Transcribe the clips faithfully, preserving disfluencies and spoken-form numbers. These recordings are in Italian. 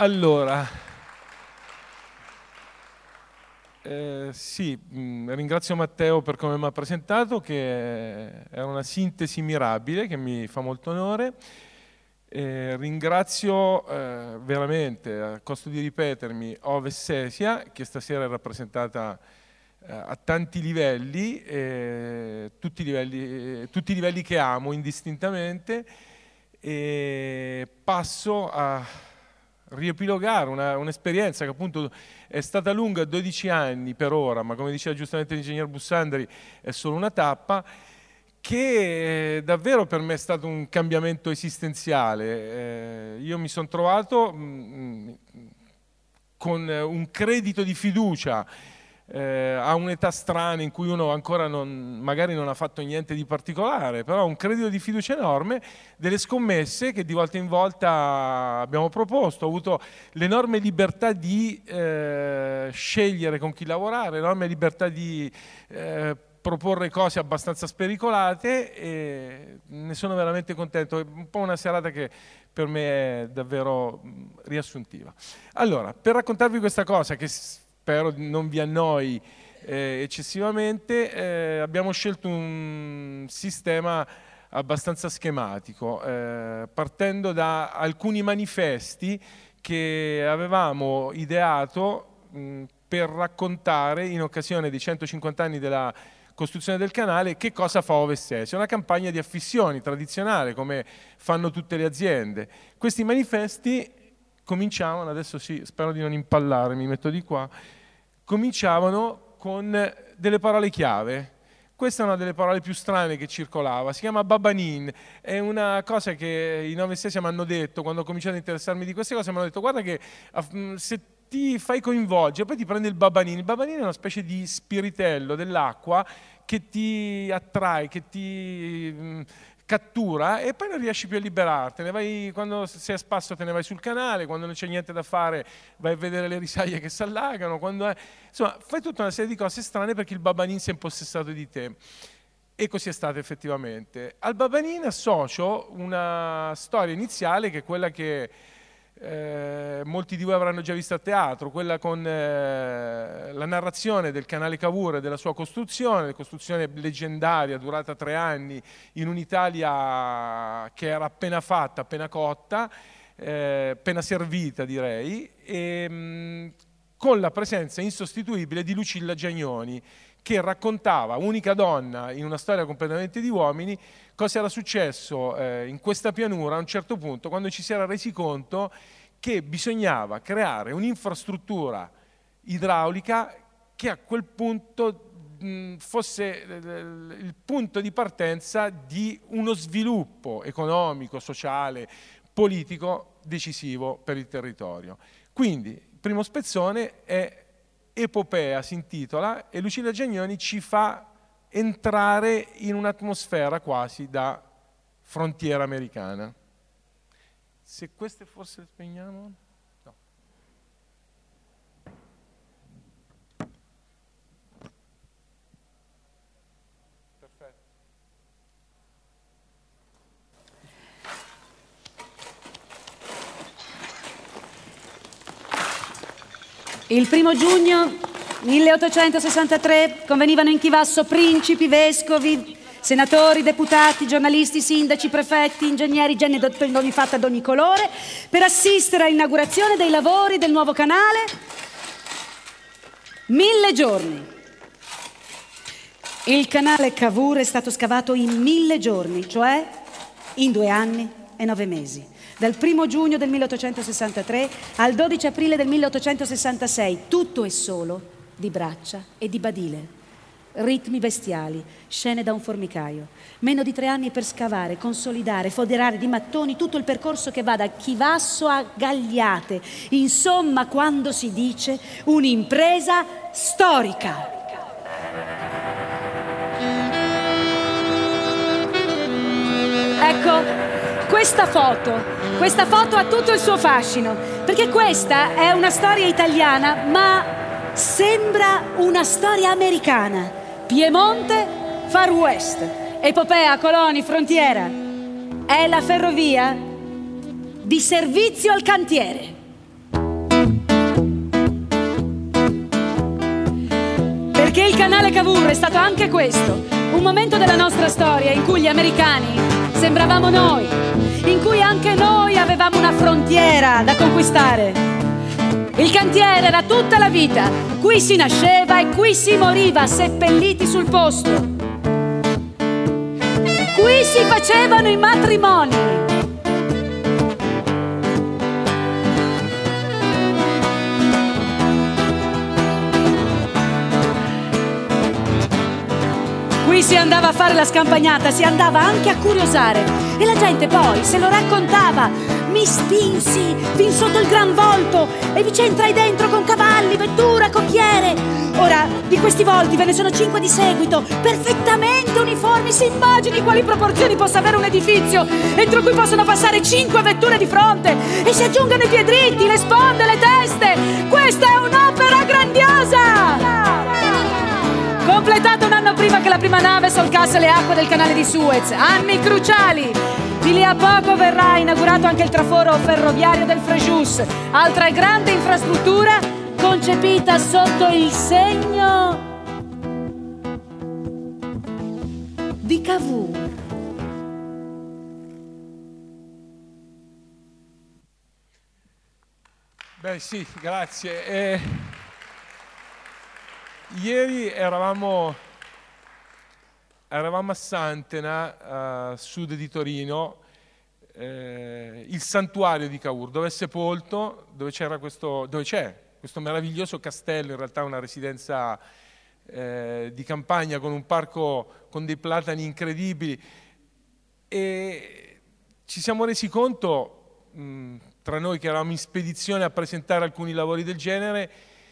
Allora, eh, sì, mh, ringrazio Matteo per come mi ha presentato, che è una sintesi mirabile, che mi fa molto onore. Eh, ringrazio eh, veramente, a costo di ripetermi, Ovest Sesia, che stasera è rappresentata eh, a tanti livelli, eh, tutti, livelli eh, tutti i livelli che amo indistintamente, e passo a riepilogare un'esperienza che appunto è stata lunga, dodici anni per ora, ma come diceva giustamente l'ingegner Bussandri è solo una tappa, che davvero per me è stato un cambiamento esistenziale. Eh, io mi sono trovato mh, con un credito di fiducia eh, a un'età strana in cui uno ancora non, magari non ha fatto niente di particolare, però un credito di fiducia enorme delle scommesse che di volta in volta abbiamo proposto. Ho avuto l'enorme libertà di eh, scegliere con chi lavorare, l'enorme libertà di eh, proporre cose abbastanza spericolate, e ne sono veramente contento. È un po' una serata che per me è davvero riassuntiva. Allora, per raccontarvi questa cosa, che spero non vi annoi eh, eccessivamente, eh, abbiamo scelto un sistema abbastanza schematico, eh, partendo da alcuni manifesti che avevamo ideato mh, per raccontare, in occasione dei centocinquanta anni della costruzione del canale, che cosa fa Ovest Sesia. È una campagna di affissioni tradizionale, come fanno tutte le aziende. Questi manifesti cominciavano, adesso sì, spero di non impallare, mi metto di qua, cominciavano con delle parole chiave. Questa è una delle parole più strane che circolava, si chiama babanin, è una cosa che in Ovest Sesia mi hanno detto, quando ho cominciato a interessarmi di queste cose, mi hanno detto, guarda che se ti fai coinvolgere, poi ti prende il babanin. Il babanin è una specie di spiritello dell'acqua che ti attrae, che ti mh, cattura, e poi non riesci più a liberartene. Vai, quando sei a spasso te ne vai sul canale, quando non c'è niente da fare vai a vedere le risaie che si allagano, quando è... insomma fai tutta una serie di cose strane perché il babanin si è impossessato di te. E così è stato effettivamente. Al babanin associo una storia iniziale che è quella che Eh, molti di voi avranno già visto a teatro, quella con eh, la narrazione del canale Cavour e della sua costruzione, costruzione leggendaria durata tre anni in un'Italia che era appena fatta, appena cotta, eh, appena servita direi, e, mh, con la presenza insostituibile di Lucilla Giagnoni, che raccontava, unica donna in una storia completamente di uomini, cosa era successo eh, in questa pianura a un certo punto, quando ci si era resi conto che bisognava creare un'infrastruttura idraulica che a quel punto mh, fosse eh, il punto di partenza di uno sviluppo economico, sociale, politico decisivo per il territorio. Quindi il primo spezzone è Epopea, si intitola, e Lucilla Giagnoni ci fa entrare in un'atmosfera quasi da frontiera americana. Se queste forse le spegniamo... No. Perfetto. Il primo giugno milleottocentosessantatré convenivano in Chivasso principi, vescovi, senatori, deputati, giornalisti, sindaci, prefetti, ingegneri, gente di fatta d'ogni colore, per assistere all'inaugurazione dei lavori del nuovo canale. Mille giorni. Il canale Cavour è stato scavato in mille giorni, cioè in due anni e nove mesi. Dal primo giugno del milleottocentosessantatré al dodici aprile del milleottocentosessantasei, tutto e solo di braccia e di badile. ritmi bestiali, scene da un formicaio. Meno di tre anni per scavare, consolidare, foderare di mattoni tutto il percorso che va da Chivasso a Galliate. Insomma, quando si dice un'impresa storica. Ecco, questa foto, questa foto ha tutto il suo fascino, perché questa è una storia italiana, ma sembra una storia americana. Piemonte, Far West, epopea, coloni, frontiera. È la ferrovia di servizio al cantiere. Perché il canale Cavour è stato anche questo, un momento della nostra storia in cui gli americani sembravamo noi, in cui anche noi avevamo una frontiera da conquistare. Il cantiere era tutta la vita, qui si nasceva e qui si moriva, seppelliti sul posto. Qui si facevano i matrimoni. Qui si andava a fare la scampagnata, si andava anche a curiosare. E la gente poi se lo raccontava. Mi spinsi fin sotto il gran volto e vi c'entrai dentro con cavalli, vettura, cocchiere. Ora, di questi volti ve ne sono cinque di seguito, perfettamente uniformi. Si immagini quali proporzioni possa avere un edificio entro cui possono passare cinque vetture di fronte e si aggiungano i piedritti, le sponde, le teste. Questa è un'opera grandiosa! Completato un anno prima che la prima nave solcasse le acque del canale di Suez. Anni cruciali! Di lì a poco verrà inaugurato anche il traforo ferroviario del Frejus, altra grande infrastruttura concepita sotto il segno di Cavour. Beh sì, grazie. Eh... Ieri eravamo, eravamo a Santena, a sud di Torino, eh, il santuario di Cavour, dove è sepolto, dove, c'era questo, dove c'è questo meraviglioso castello, in realtà una residenza eh, di campagna con un parco con dei platani incredibili. E ci siamo resi conto, mh, tra noi che eravamo in spedizione a presentare alcuni lavori del genere,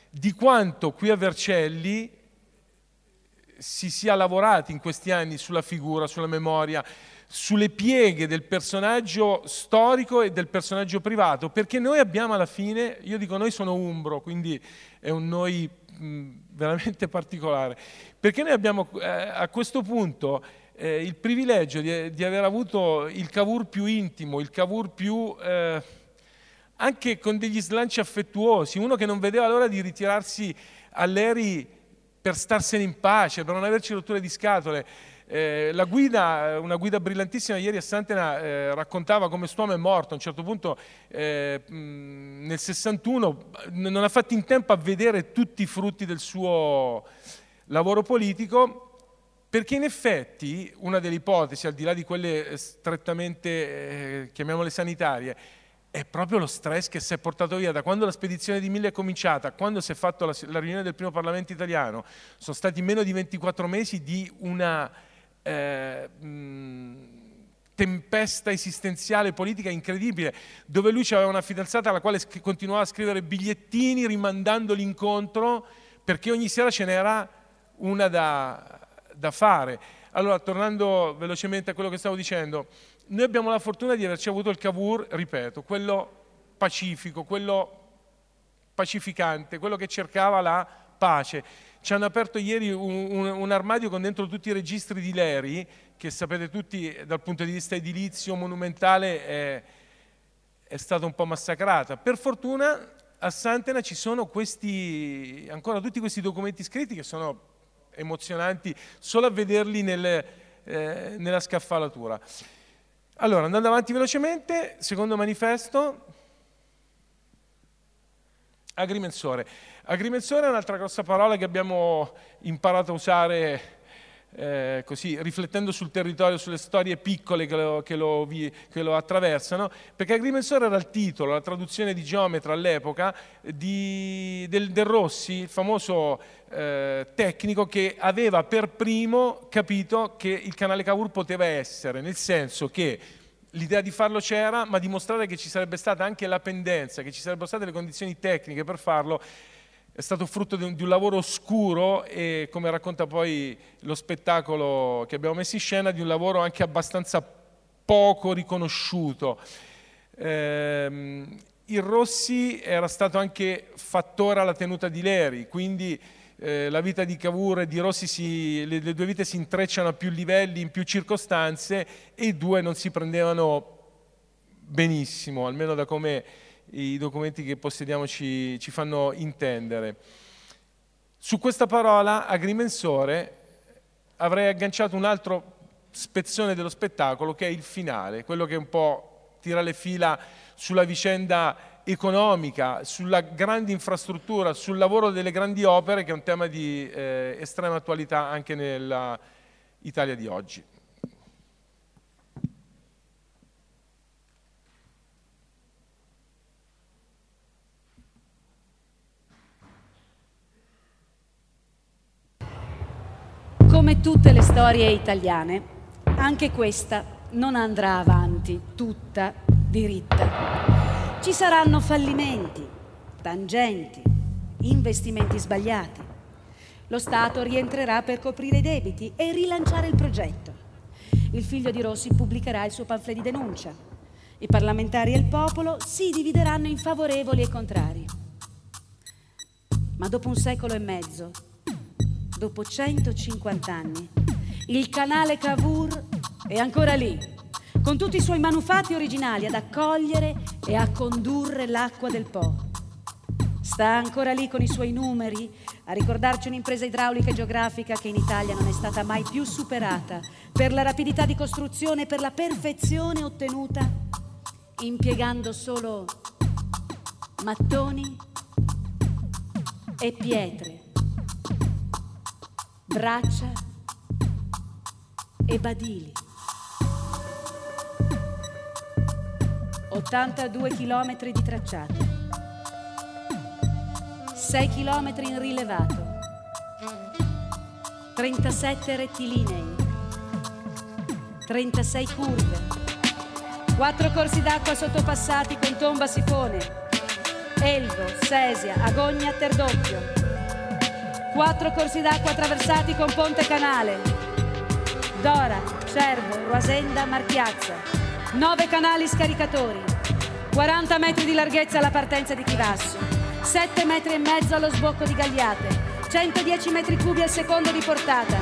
di quanto qui a Vercelli si sia lavorato in questi anni sulla figura, sulla memoria, sulle pieghe del personaggio storico e del personaggio privato, perché noi abbiamo alla fine, io dico noi sono umbro, quindi è un noi mh, veramente particolare, perché noi abbiamo eh, a questo punto eh, il privilegio di, di aver avuto il Cavour più intimo, il Cavour più... Eh, anche con degli slanci affettuosi, uno che non vedeva l'ora di ritirarsi a Leri per starsene in pace, per non averci rotture di scatole. Eh, la guida, una guida brillantissima, ieri a Santena eh, raccontava come st'uomo è morto a un certo punto eh, nel sessantuno, non ha fatto in tempo a vedere tutti i frutti del suo lavoro politico, perché in effetti una delle ipotesi, al di là di quelle strettamente, eh, chiamiamole sanitarie, è proprio lo stress che si è portato via da quando la spedizione di Mille è cominciata, quando si è fatta la, la riunione del primo Parlamento italiano. Sono stati meno di ventiquattro mesi di una eh, mh, tempesta esistenziale politica incredibile, dove lui aveva una fidanzata alla quale sc- continuava a scrivere bigliettini rimandando l'incontro, perché ogni sera ce n'era una da, da fare. Allora, tornando velocemente a quello che stavo dicendo, noi abbiamo la fortuna di averci avuto il Cavour, ripeto, quello pacifico, quello pacificante, quello che cercava la pace. Ci hanno aperto ieri un, un, un armadio con dentro tutti i registri di Leri, che sapete tutti dal punto di vista edilizio, monumentale, è, è stata un po' massacrata. Per fortuna a Santena ci sono questi, ancora tutti questi documenti scritti che sono emozionanti solo a vederli nel, eh, nella scaffalatura. Allora, andando avanti velocemente, secondo manifesto, agrimensore. Agrimensore è un'altra grossa parola che abbiamo imparato a usare eh, così, riflettendo sul territorio, sulle storie piccole che lo, che lo, vi, che lo attraversano, perché agrimensore era il titolo, la traduzione di geometra all'epoca del, del Rossi, il famoso eh, tecnico che aveva per primo capito che il canale Cavour poteva essere, nel senso che l'idea di farlo c'era, ma dimostrare che ci sarebbe stata anche la pendenza, che ci sarebbero state le condizioni tecniche per farlo, è stato frutto di un, di un lavoro oscuro e, come racconta poi lo spettacolo che abbiamo messo in scena, di un lavoro anche abbastanza poco riconosciuto. Ehm, il Rossi era stato anche fattore alla tenuta di Leri, quindi eh, la vita di Cavour e di Rossi, si, le, le due vite si intrecciano a più livelli, in più circostanze, e i due non si prendevano benissimo, almeno da come i documenti che possediamo ci, ci fanno intendere. Su questa parola agrimensore avrei agganciato un altro spezzone dello spettacolo, che è il finale, quello che un po' tira le fila sulla vicenda economica, sulla grande infrastruttura, sul lavoro delle grandi opere, che è un tema di eh, estrema attualità anche nell'Italia di oggi. Come tutte le storie italiane, anche questa non andrà avanti tutta diritta. Ci saranno fallimenti, tangenti, investimenti sbagliati. Lo Stato rientrerà per coprire i debiti e rilanciare il progetto. Il figlio di Rossi pubblicherà il suo pamphlet di denuncia. I parlamentari e il popolo si divideranno in favorevoli e contrari. Ma dopo un secolo e mezzo, dopo centocinquanta anni, il canale Cavour è ancora lì, con tutti i suoi manufatti originali ad accogliere e a condurre l'acqua del Po. Sta ancora lì con i suoi numeri a ricordarci un'impresa idraulica e geografica che in Italia non è stata mai più superata per la rapidità di costruzione e per la perfezione ottenuta impiegando solo mattoni e pietre, braccia e badili. ottantadue chilometri di tracciato, sei chilometri in rilevato, trentasette rettilinei, trentasei curve, quattro corsi d'acqua sottopassati con tomba sifone, Elvo, Sesia, Agogna, Terdoppio, quattro corsi d'acqua attraversati con ponte canale, Dora, Cervo, Rosenda, Marchiazza, nove canali scaricatori, quaranta metri di larghezza alla partenza di Chivasso, sette metri e mezzo allo sbocco di Galliate, centodieci metri cubi al secondo di portata,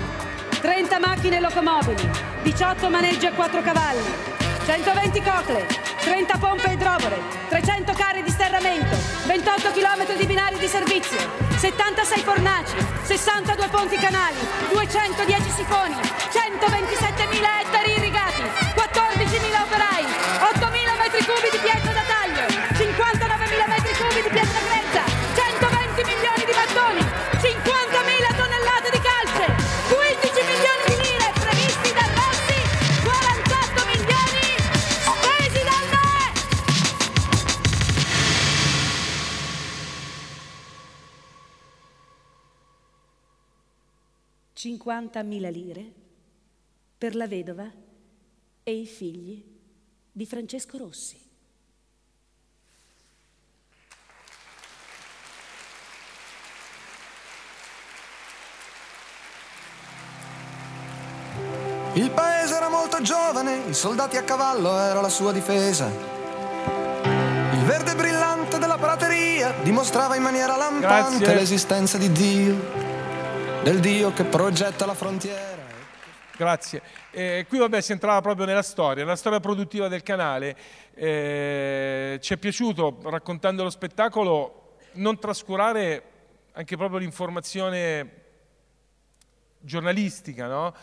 trenta macchine locomobili, diciotto maneggi a quattro cavalli, centoventi cocle, trenta pompe idrovore, trecento carri di sterramento, ventotto chilometri di binari di servizio, settantasei fornaci, sessantadue ponti canali, duecentodieci sifoni, centoventisettemila ettari irrigati, quattordicimila operai, ottomila metri cubi di pietra da taglio, cinquantanovemila metri cubi di pietra grezza, centoventi milioni di mattoni, cinquantamila tonnellate di calce, quindici milioni di lire previsti da Rossi, quarantotto milioni spesi da cinquantamila lire per la vedova e i figli di Francesco Rossi. Il paese era molto giovane, i soldati a cavallo era la sua difesa. Il verde brillante della prateria dimostrava in maniera lampante l'esistenza di Dio, del Dio che progetta la frontiera. Grazie. Eh, qui vabbè si entrava proprio nella storia, nella storia produttiva del canale. Eh, ci è piaciuto, raccontando lo spettacolo, non trascurare anche proprio l'informazione giornalistica, no?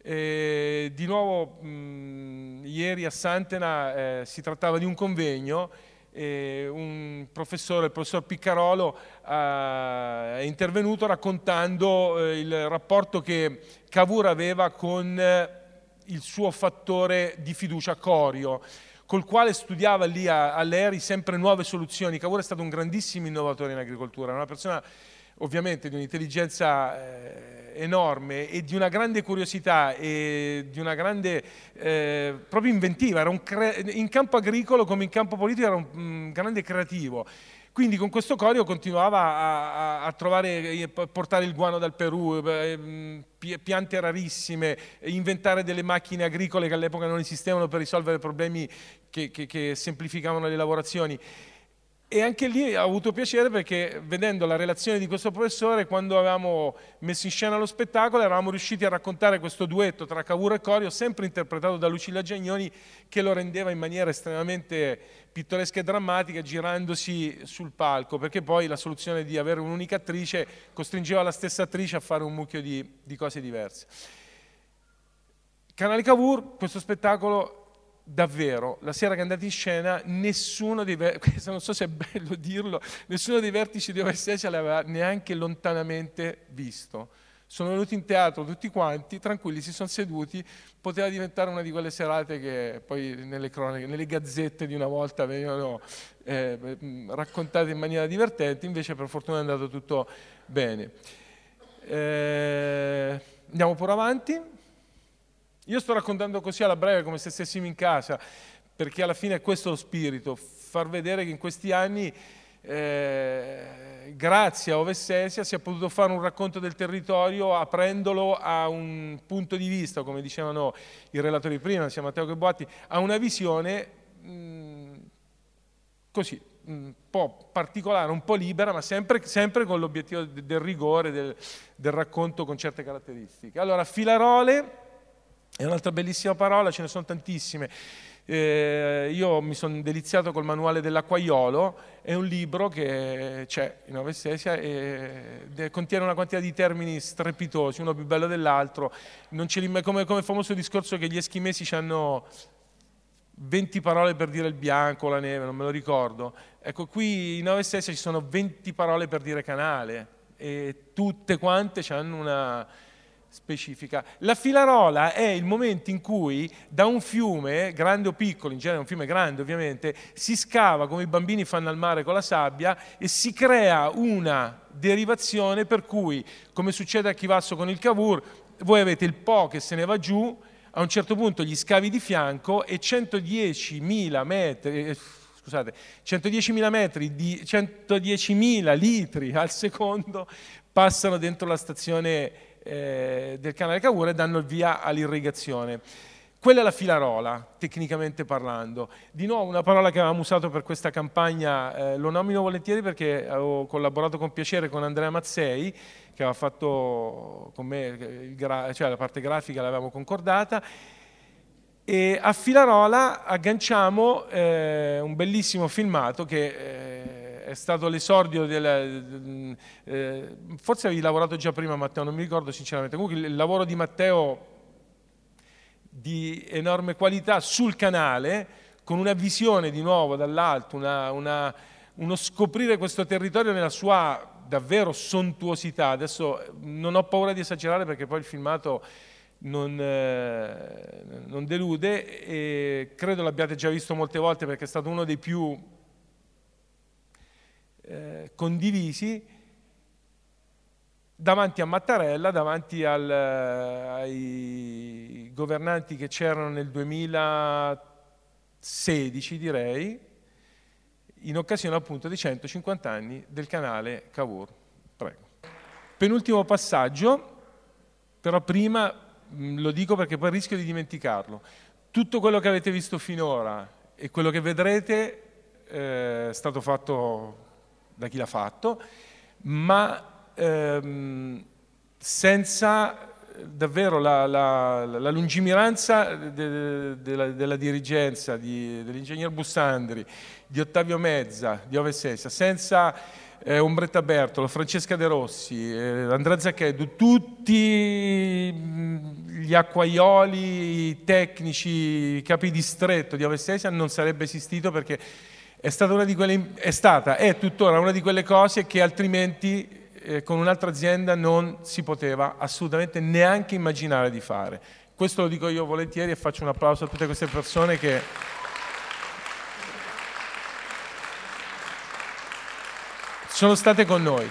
Eh, di nuovo, mh, ieri a Santena eh, si trattava di un convegno, eh, un professore, il professor Piccarolo, eh, è intervenuto raccontando eh, il rapporto che Cavour aveva con eh, il suo fattore di fiducia Corio, col quale studiava lì a, a Leri sempre nuove soluzioni. Cavour è stato un grandissimo innovatore in agricoltura, una persona ovviamente di un'intelligenza eh, enorme e di una grande curiosità e di una grande eh, proprio inventiva. Era un cre in campo agricolo come in campo politico era un mm, grande creativo. Quindi con questo Corio continuava a, a, a trovare, a portare il guano dal Perù, piante rarissime, inventare delle macchine agricole che all'epoca non esistevano per risolvere problemi che, che, che semplificavano le lavorazioni. E anche lì ho avuto piacere perché vedendo la relazione di questo professore, quando avevamo messo in scena lo spettacolo, eravamo riusciti a raccontare questo duetto tra Cavour e Corio, sempre interpretato da Lucilla Giagnoni, che lo rendeva in maniera estremamente pittoresca e drammatica, girandosi sul palco, perché poi la soluzione di avere un'unica attrice costringeva la stessa attrice a fare un mucchio di, di cose diverse. Canale Cavour, questo spettacolo... Davvero, la sera che andate in scena, nessuno dei, non so se è bello dirlo, nessuno dei vertici di Ovest Sesia l'aveva neanche lontanamente visto. Sono venuti in teatro tutti quanti, tranquilli, si sono seduti, poteva diventare una di quelle serate che poi nelle cronache, nelle gazzette di una volta venivano eh, raccontate in maniera divertente, invece per fortuna è andato tutto bene. Eh, andiamo pure avanti. Io sto raccontando così alla breve come se stessimo in casa, perché alla fine è questo lo spirito, far vedere che in questi anni, eh, grazie a Ovest Sesia, si è potuto fare un racconto del territorio aprendolo a un punto di vista, come dicevano i relatori prima, sia Matteo che Boatti, a una visione mh, così, un po' particolare, un po' libera, ma sempre, sempre con l'obiettivo del rigore, del, del racconto con certe caratteristiche. Allora, filarole... È un'altra bellissima parola, ce ne sono tantissime. Eh, io mi sono deliziato col manuale dell'acquaiolo, è un libro che c'è in Ovest Sesia e contiene una quantità di termini strepitosi, uno più bello dell'altro. Non ce li, come, come il famoso discorso che gli eschimesi hanno venti parole per dire il bianco, la neve, non me lo ricordo. Ecco, qui in Ovest Sesia ci sono venti parole per dire canale e tutte quante hanno una... specifica. La filarola è il momento in cui da un fiume, grande o piccolo, in genere un fiume grande ovviamente, si scava come i bambini fanno al mare con la sabbia e si crea una derivazione per cui, come succede a Chivasso con il Cavour, voi avete il Po che se ne va giù, a un certo punto gli scavi di fianco e centodiecimila metri... Scusate, centodiecimila metri di centodiecimila litri al secondo passano dentro la stazione eh, del canale Cavour e danno il via all'irrigazione. Quella è la filarola, tecnicamente parlando. Di nuovo una parola che avevamo usato per questa campagna, eh, lo nomino volentieri perché avevo collaborato con piacere con Andrea Mazzei, che aveva fatto con me, il gra cioè la parte grafica l'avevamo concordata. E a filarola agganciamo eh, un bellissimo filmato che eh, è stato l'esordio del... Eh, forse avevi lavorato già prima Matteo, non mi ricordo sinceramente. Comunque il lavoro di Matteo di enorme qualità sul canale, con una visione di nuovo dall'alto, una, una, uno scoprire questo territorio nella sua davvero sontuosità. Adesso non ho paura di esagerare perché poi il filmato... Non, eh, non delude e credo l'abbiate già visto molte volte perché è stato uno dei più eh, condivisi davanti a Mattarella, davanti al, ai governanti che c'erano nel duemilasedici direi, in occasione appunto dei centocinquanta anni del canale Cavour. Prego. Penultimo passaggio, però prima lo dico perché poi rischio di dimenticarlo. Tutto quello che avete visto finora e quello che vedrete eh, è stato fatto da chi l'ha fatto, ma ehm, senza davvero la, la, la lungimiranza della de, de, de, de dirigenza di, dell'ingegner Bussandri, di Ottavio Mezza, di Ovest Sesia, senza eh, Ombretta Bertolo, Francesca De Rossi, eh, Andrea Zacchedu, tutti gli acquaioli, i tecnici, i capi distretto di Ovest Sesia non sarebbe esistito perché È stata una di quelle, è stata, è tuttora una di quelle cose che altrimenti eh, con un'altra azienda non si poteva assolutamente neanche immaginare di fare. Questo lo dico io volentieri e faccio un applauso a tutte queste persone che... sono state con noi.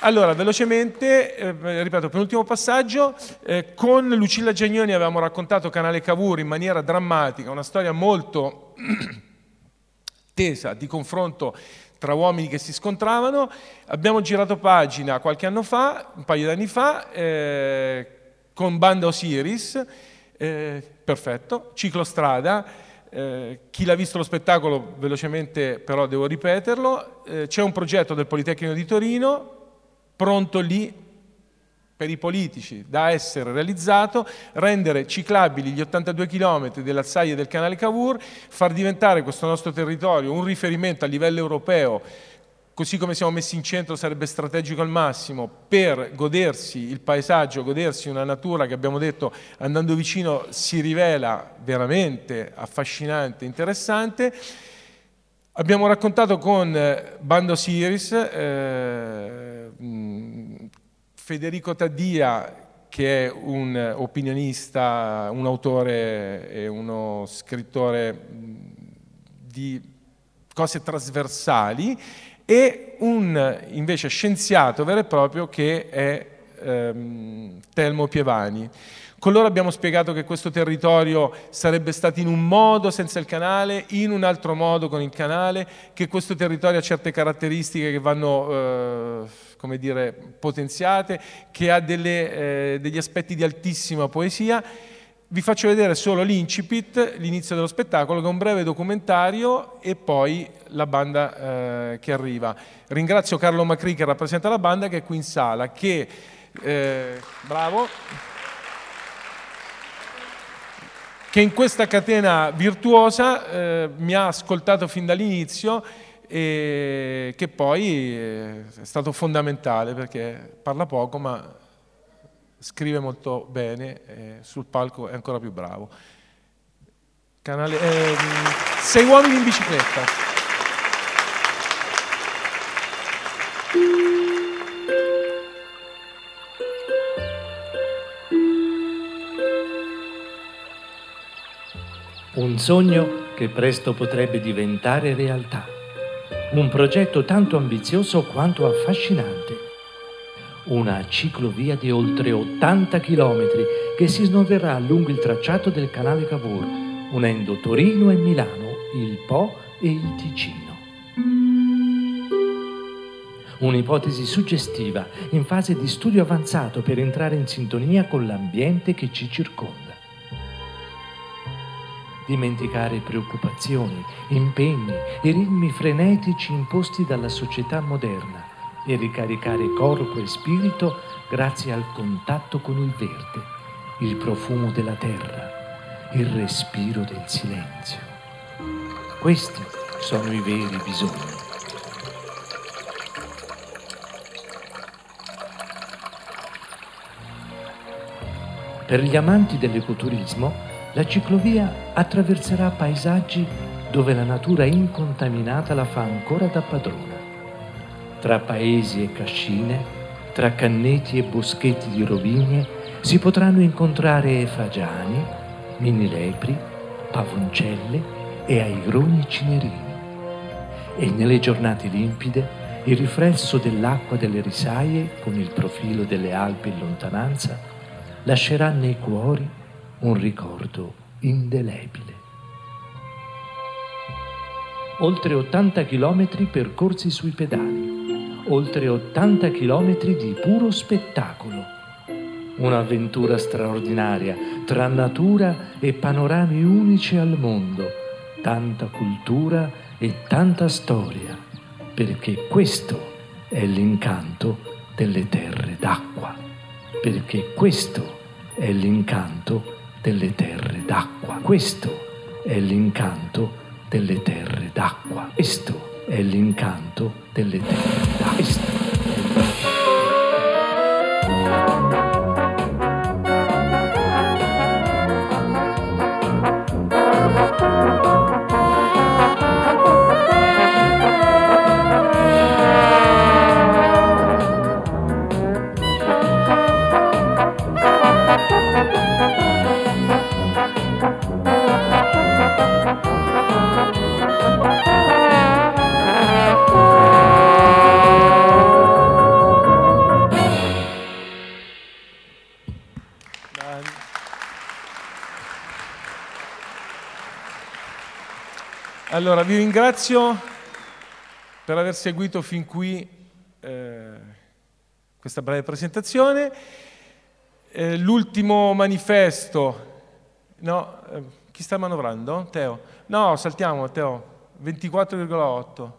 Allora, velocemente, eh, ripeto, penultimo passaggio, eh, con Lucilla Giagnoni avevamo raccontato Canale Cavour in maniera drammatica, una storia molto... di confronto tra uomini che si scontravano. Abbiamo girato pagina qualche anno fa, un paio di anni fa, eh, con Banda Osiris, eh, perfetto, ciclostrada, eh, chi l'ha visto lo spettacolo, velocemente però devo ripeterlo, eh, c'è un progetto del Politecnico di Torino, pronto lì per i politici, da essere realizzato, rendere ciclabili gli ottantadue chilometri della Saia del Canale Cavour, far diventare questo nostro territorio un riferimento a livello europeo, così come siamo messi in centro sarebbe strategico al massimo, per godersi il paesaggio, godersi una natura che abbiamo detto andando vicino si rivela veramente affascinante, interessante. Abbiamo raccontato con Banda Osiris, eh, Federico Taddia, che è un opinionista, un autore e uno scrittore di cose trasversali, e un invece scienziato vero e proprio che è ehm, Telmo Pievani. Con loro abbiamo spiegato che questo territorio sarebbe stato in un modo senza il canale, in un altro modo con il canale, che questo territorio ha certe caratteristiche che vanno, eh, come dire, potenziate, che ha delle, eh, degli aspetti di altissima poesia. Vi faccio vedere solo l'incipit, l'inizio dello spettacolo, che è un breve documentario, e poi la banda eh, che arriva. Ringrazio Carlo Macri, che rappresenta la banda, che è qui in sala, che... Eh, bravo... che in questa catena virtuosa eh, mi ha ascoltato fin dall'inizio e che poi è stato fondamentale perché parla poco ma scrive molto bene, eh, sul palco è ancora più bravo. Canale, eh, sei uomini in bicicletta. Un sogno che presto potrebbe diventare realtà. Un progetto tanto ambizioso quanto affascinante. Una ciclovia di oltre ottanta chilometri che si snoderà lungo il tracciato del Canale Cavour, unendo Torino e Milano, il Po e il Ticino. Un'ipotesi suggestiva in fase di studio avanzato per entrare in sintonia con l'ambiente che ci circonda. Dimenticare preoccupazioni, impegni e ritmi frenetici imposti dalla società moderna e ricaricare corpo e spirito grazie al contatto con il verde, il profumo della terra, il respiro del silenzio. Questi sono i veri bisogni. Per gli amanti dell'ecoturismo, la ciclovia attraverserà paesaggi dove la natura incontaminata la fa ancora da padrona. Tra paesi e cascine, tra canneti e boschetti di rovigne, si potranno incontrare fagiani, minilepri, pavoncelle e aironi cinerini. E nelle giornate limpide, il riflesso dell'acqua delle risaie, con il profilo delle Alpi in lontananza, lascerà nei cuori un ricordo indelebile. Oltre ottanta chilometri percorsi sui pedali, oltre ottanta chilometri di puro spettacolo. Un'avventura straordinaria tra natura e panorami unici al mondo, tanta cultura e tanta storia, perché questo è l'incanto delle terre d'acqua, perché questo è l'incanto delle terre d'acqua. Questo è l'incanto delle terre d'acqua. Questo è l'incanto delle terre d'acqua. Allora, vi ringrazio per aver seguito fin qui eh, questa breve presentazione. Eh, l'ultimo manifesto, no, eh, chi sta manovrando? Teo? No, saltiamo, Teo, ventiquattro virgola otto.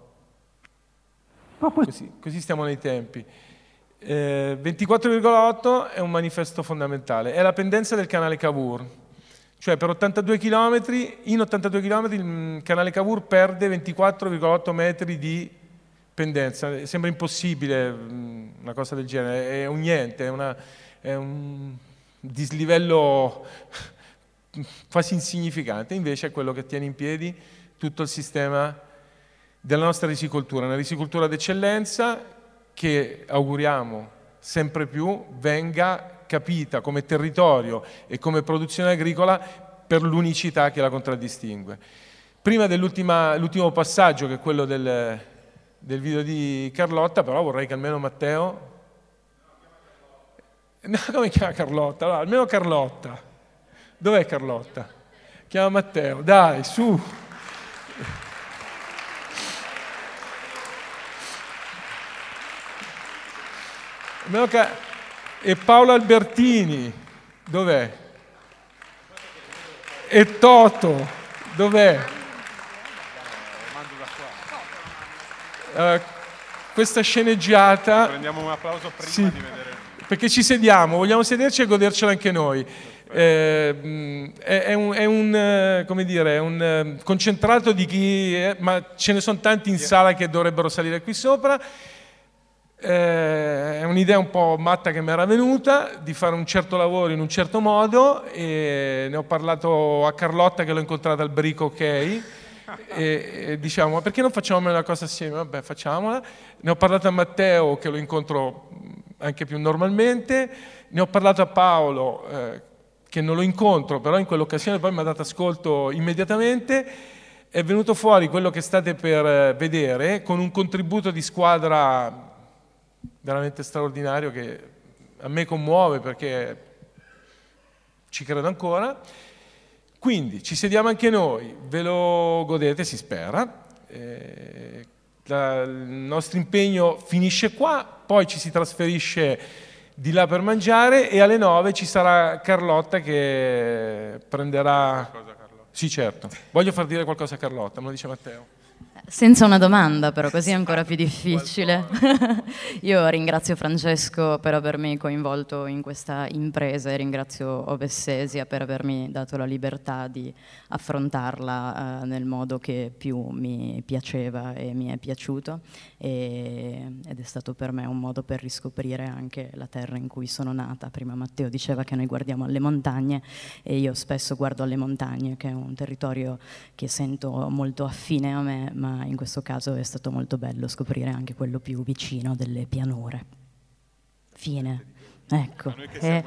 Così, così stiamo nei tempi. Eh, ventiquattro virgola otto è un manifesto fondamentale, è la pendenza del canale Cavour, cioè per ottantadue chilometri, in ottantadue chilometri il canale Cavour perde ventiquattro virgola otto metri di pendenza. Sembra impossibile una cosa del genere, è un niente, è, una, è un dislivello quasi insignificante, invece è quello che tiene in piedi tutto il sistema della nostra risicoltura, una risicoltura d'eccellenza che auguriamo sempre più venga capita come territorio e come produzione agricola per l'unicità che la contraddistingue. Prima dell'ultimo passaggio, che è quello del, del video di Carlotta, però vorrei che almeno Matteo... No, come chiama Carlotta? Allora, almeno Carlotta. Dov'è Carlotta? Chiama Matteo. Dai, su! E Paolo Albertini, dov'è? E Toto, dov'è? Uh, questa sceneggiata... Prendiamo un applauso prima, sì, di vedere. Perché ci sediamo, vogliamo sederci e godercela anche noi. Eh, è un, è un, come dire, è un concentrato di chi... È, ma ce ne sono tanti in sala che dovrebbero salire qui sopra. Eh, è un'idea un po' matta che mi era venuta di fare un certo lavoro in un certo modo, e ne ho parlato a Carlotta, che l'ho incontrata al Brico, ok, e, e diciamo, ma perché non facciamo una cosa assieme? Vabbè, facciamola. Ne ho parlato a Matteo, che lo incontro anche più normalmente, ne ho parlato a Paolo, eh, che non lo incontro, però in quell'occasione poi mi ha dato ascolto immediatamente. È venuto fuori quello che state per vedere, con un contributo di squadra veramente straordinario, che a me commuove perché ci credo ancora. Quindi ci sediamo anche noi, ve lo godete, si spera. Eh, la, il nostro impegno finisce qua, poi ci si trasferisce di là per mangiare, e alle nove ci sarà Carlotta che prenderà... Qualcosa, Carlotta? Sì, certo. Voglio far dire qualcosa a Carlotta, me lo dice Matteo. Senza una domanda, però, così è ancora più difficile. Io ringrazio Francesco per avermi coinvolto in questa impresa, e ringrazio Ovest Sesia per avermi dato la libertà di affrontarla eh, nel modo che più mi piaceva e mi è piaciuto, e, ed è stato per me un modo per riscoprire anche la terra in cui sono nata. Prima Matteo diceva che noi guardiamo alle montagne, e io spesso guardo alle montagne, che è un territorio che sento molto affine a me, ma in questo caso è stato molto bello scoprire anche quello più vicino delle pianure. Fine. Ecco. Eh.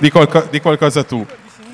Di, qualco di qualcosa tu.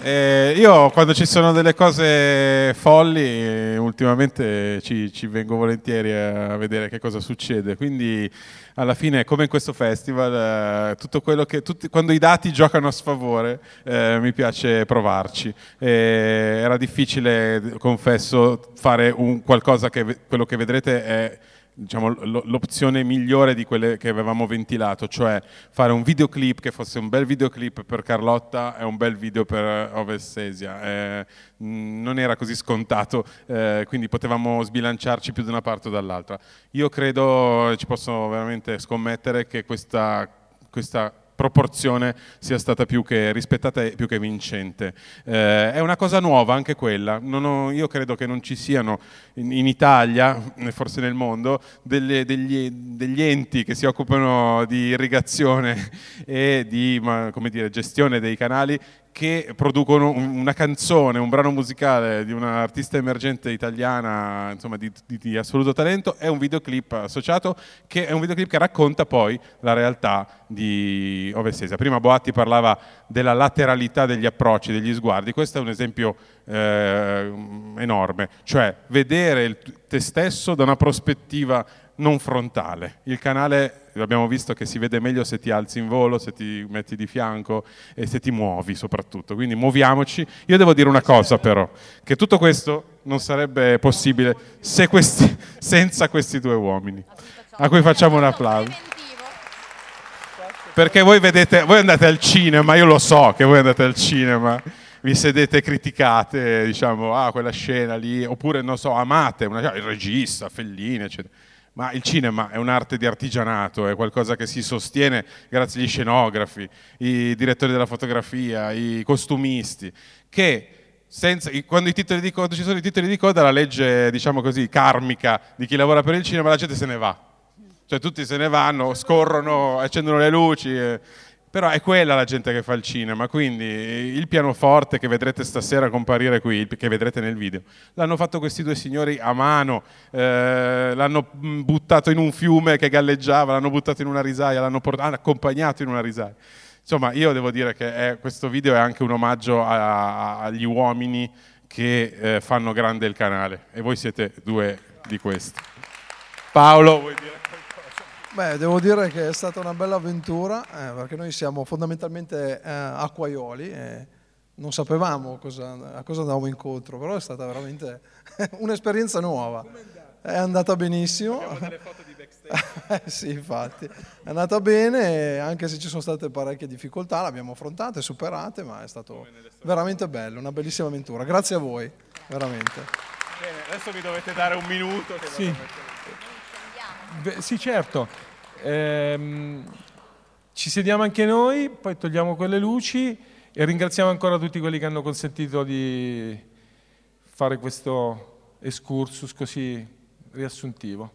Eh, io, quando ci sono delle cose folli, ultimamente ci, ci vengo volentieri a vedere che cosa succede. Quindi alla fine, come in questo festival, eh, tutto quello che, tutti, quando i dati giocano a sfavore, eh, mi piace provarci. Eh, era difficile, confesso, fare un qualcosa che quello che vedrete è, diciamo, l'opzione migliore di quelle che avevamo ventilato, cioè fare un videoclip che fosse un bel videoclip per Carlotta e un bel video per Ovest Sesia. Eh, non era così scontato, eh, quindi potevamo sbilanciarci più da una parte o dall'altra. Io credo, ci posso veramente scommettere, che questa, questa proporzione sia stata più che rispettata e più che vincente. Eh, è una cosa nuova anche quella. Non ho, io credo che non ci siano in, in Italia, e forse nel mondo, delle, degli, degli enti che si occupano di irrigazione e di, ma, come dire, gestione dei canali, che producono una canzone, un brano musicale di un'artista emergente italiana, insomma, di, di, di assoluto talento, e un videoclip associato, che è un videoclip che racconta poi la realtà di Ovest Sesia. Prima Boatti parlava della lateralità degli approcci, degli sguardi. Questo è un esempio eh, enorme, cioè vedere te stesso da una prospettiva non frontale. Il canale, abbiamo visto che si vede meglio se ti alzi in volo, se ti metti di fianco e se ti muovi soprattutto, quindi muoviamoci. Io devo dire una cosa però, che tutto questo non sarebbe possibile se questi, senza questi due uomini, a cui facciamo un applauso. Perché voi vedete, voi andate al cinema, io lo so che voi andate al cinema, vi sedete, criticate, diciamo, ah quella scena lì, oppure non so, amate una, il regista, Fellini, eccetera. Ma il cinema è un'arte di artigianato, è qualcosa che si sostiene grazie agli scenografi, i direttori della fotografia, i costumisti, che senza, quando i titoli di coda, ci sono i titoli di coda, la legge, diciamo così, karmica di chi lavora per il cinema, la gente se ne va, cioè tutti se ne vanno, scorrono, accendono le luci, eh. Però è quella la gente che fa il cinema, quindi il pianoforte che vedrete stasera comparire qui, che vedrete nel video, l'hanno fatto questi due signori a mano, eh, l'hanno buttato in un fiume che galleggiava, l'hanno buttato in una risaia, l'hanno portato, accompagnato in una risaia. Insomma, io devo dire che è, questo video è anche un omaggio a, a, agli uomini che eh, fanno grande il canale, e voi siete due di questi. Paolo, vuoi dire? Beh, devo dire che è stata una bella avventura, eh, perché noi siamo fondamentalmente eh, acquaioli e non sapevamo cosa, a cosa andavamo incontro, però è stata veramente un'esperienza nuova. È andata benissimo. Abbiamo delle foto di backstage. eh, sì, infatti. È andata bene, anche se ci sono state parecchie difficoltà, l'abbiamo affrontate e superate, ma è stato veramente bello, una bellissima avventura. Grazie a voi, veramente. Bene, adesso vi dovete dare un minuto. Che sì. Beh, sì, certo, eh, ci sediamo anche noi, poi togliamo quelle luci e ringraziamo ancora tutti quelli che hanno consentito di fare questo excursus così riassuntivo.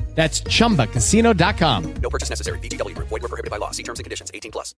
That's chumba casino dot com. No purchase necessary. V G W Group. Void where prohibited by law. See terms and conditions. eighteen plus.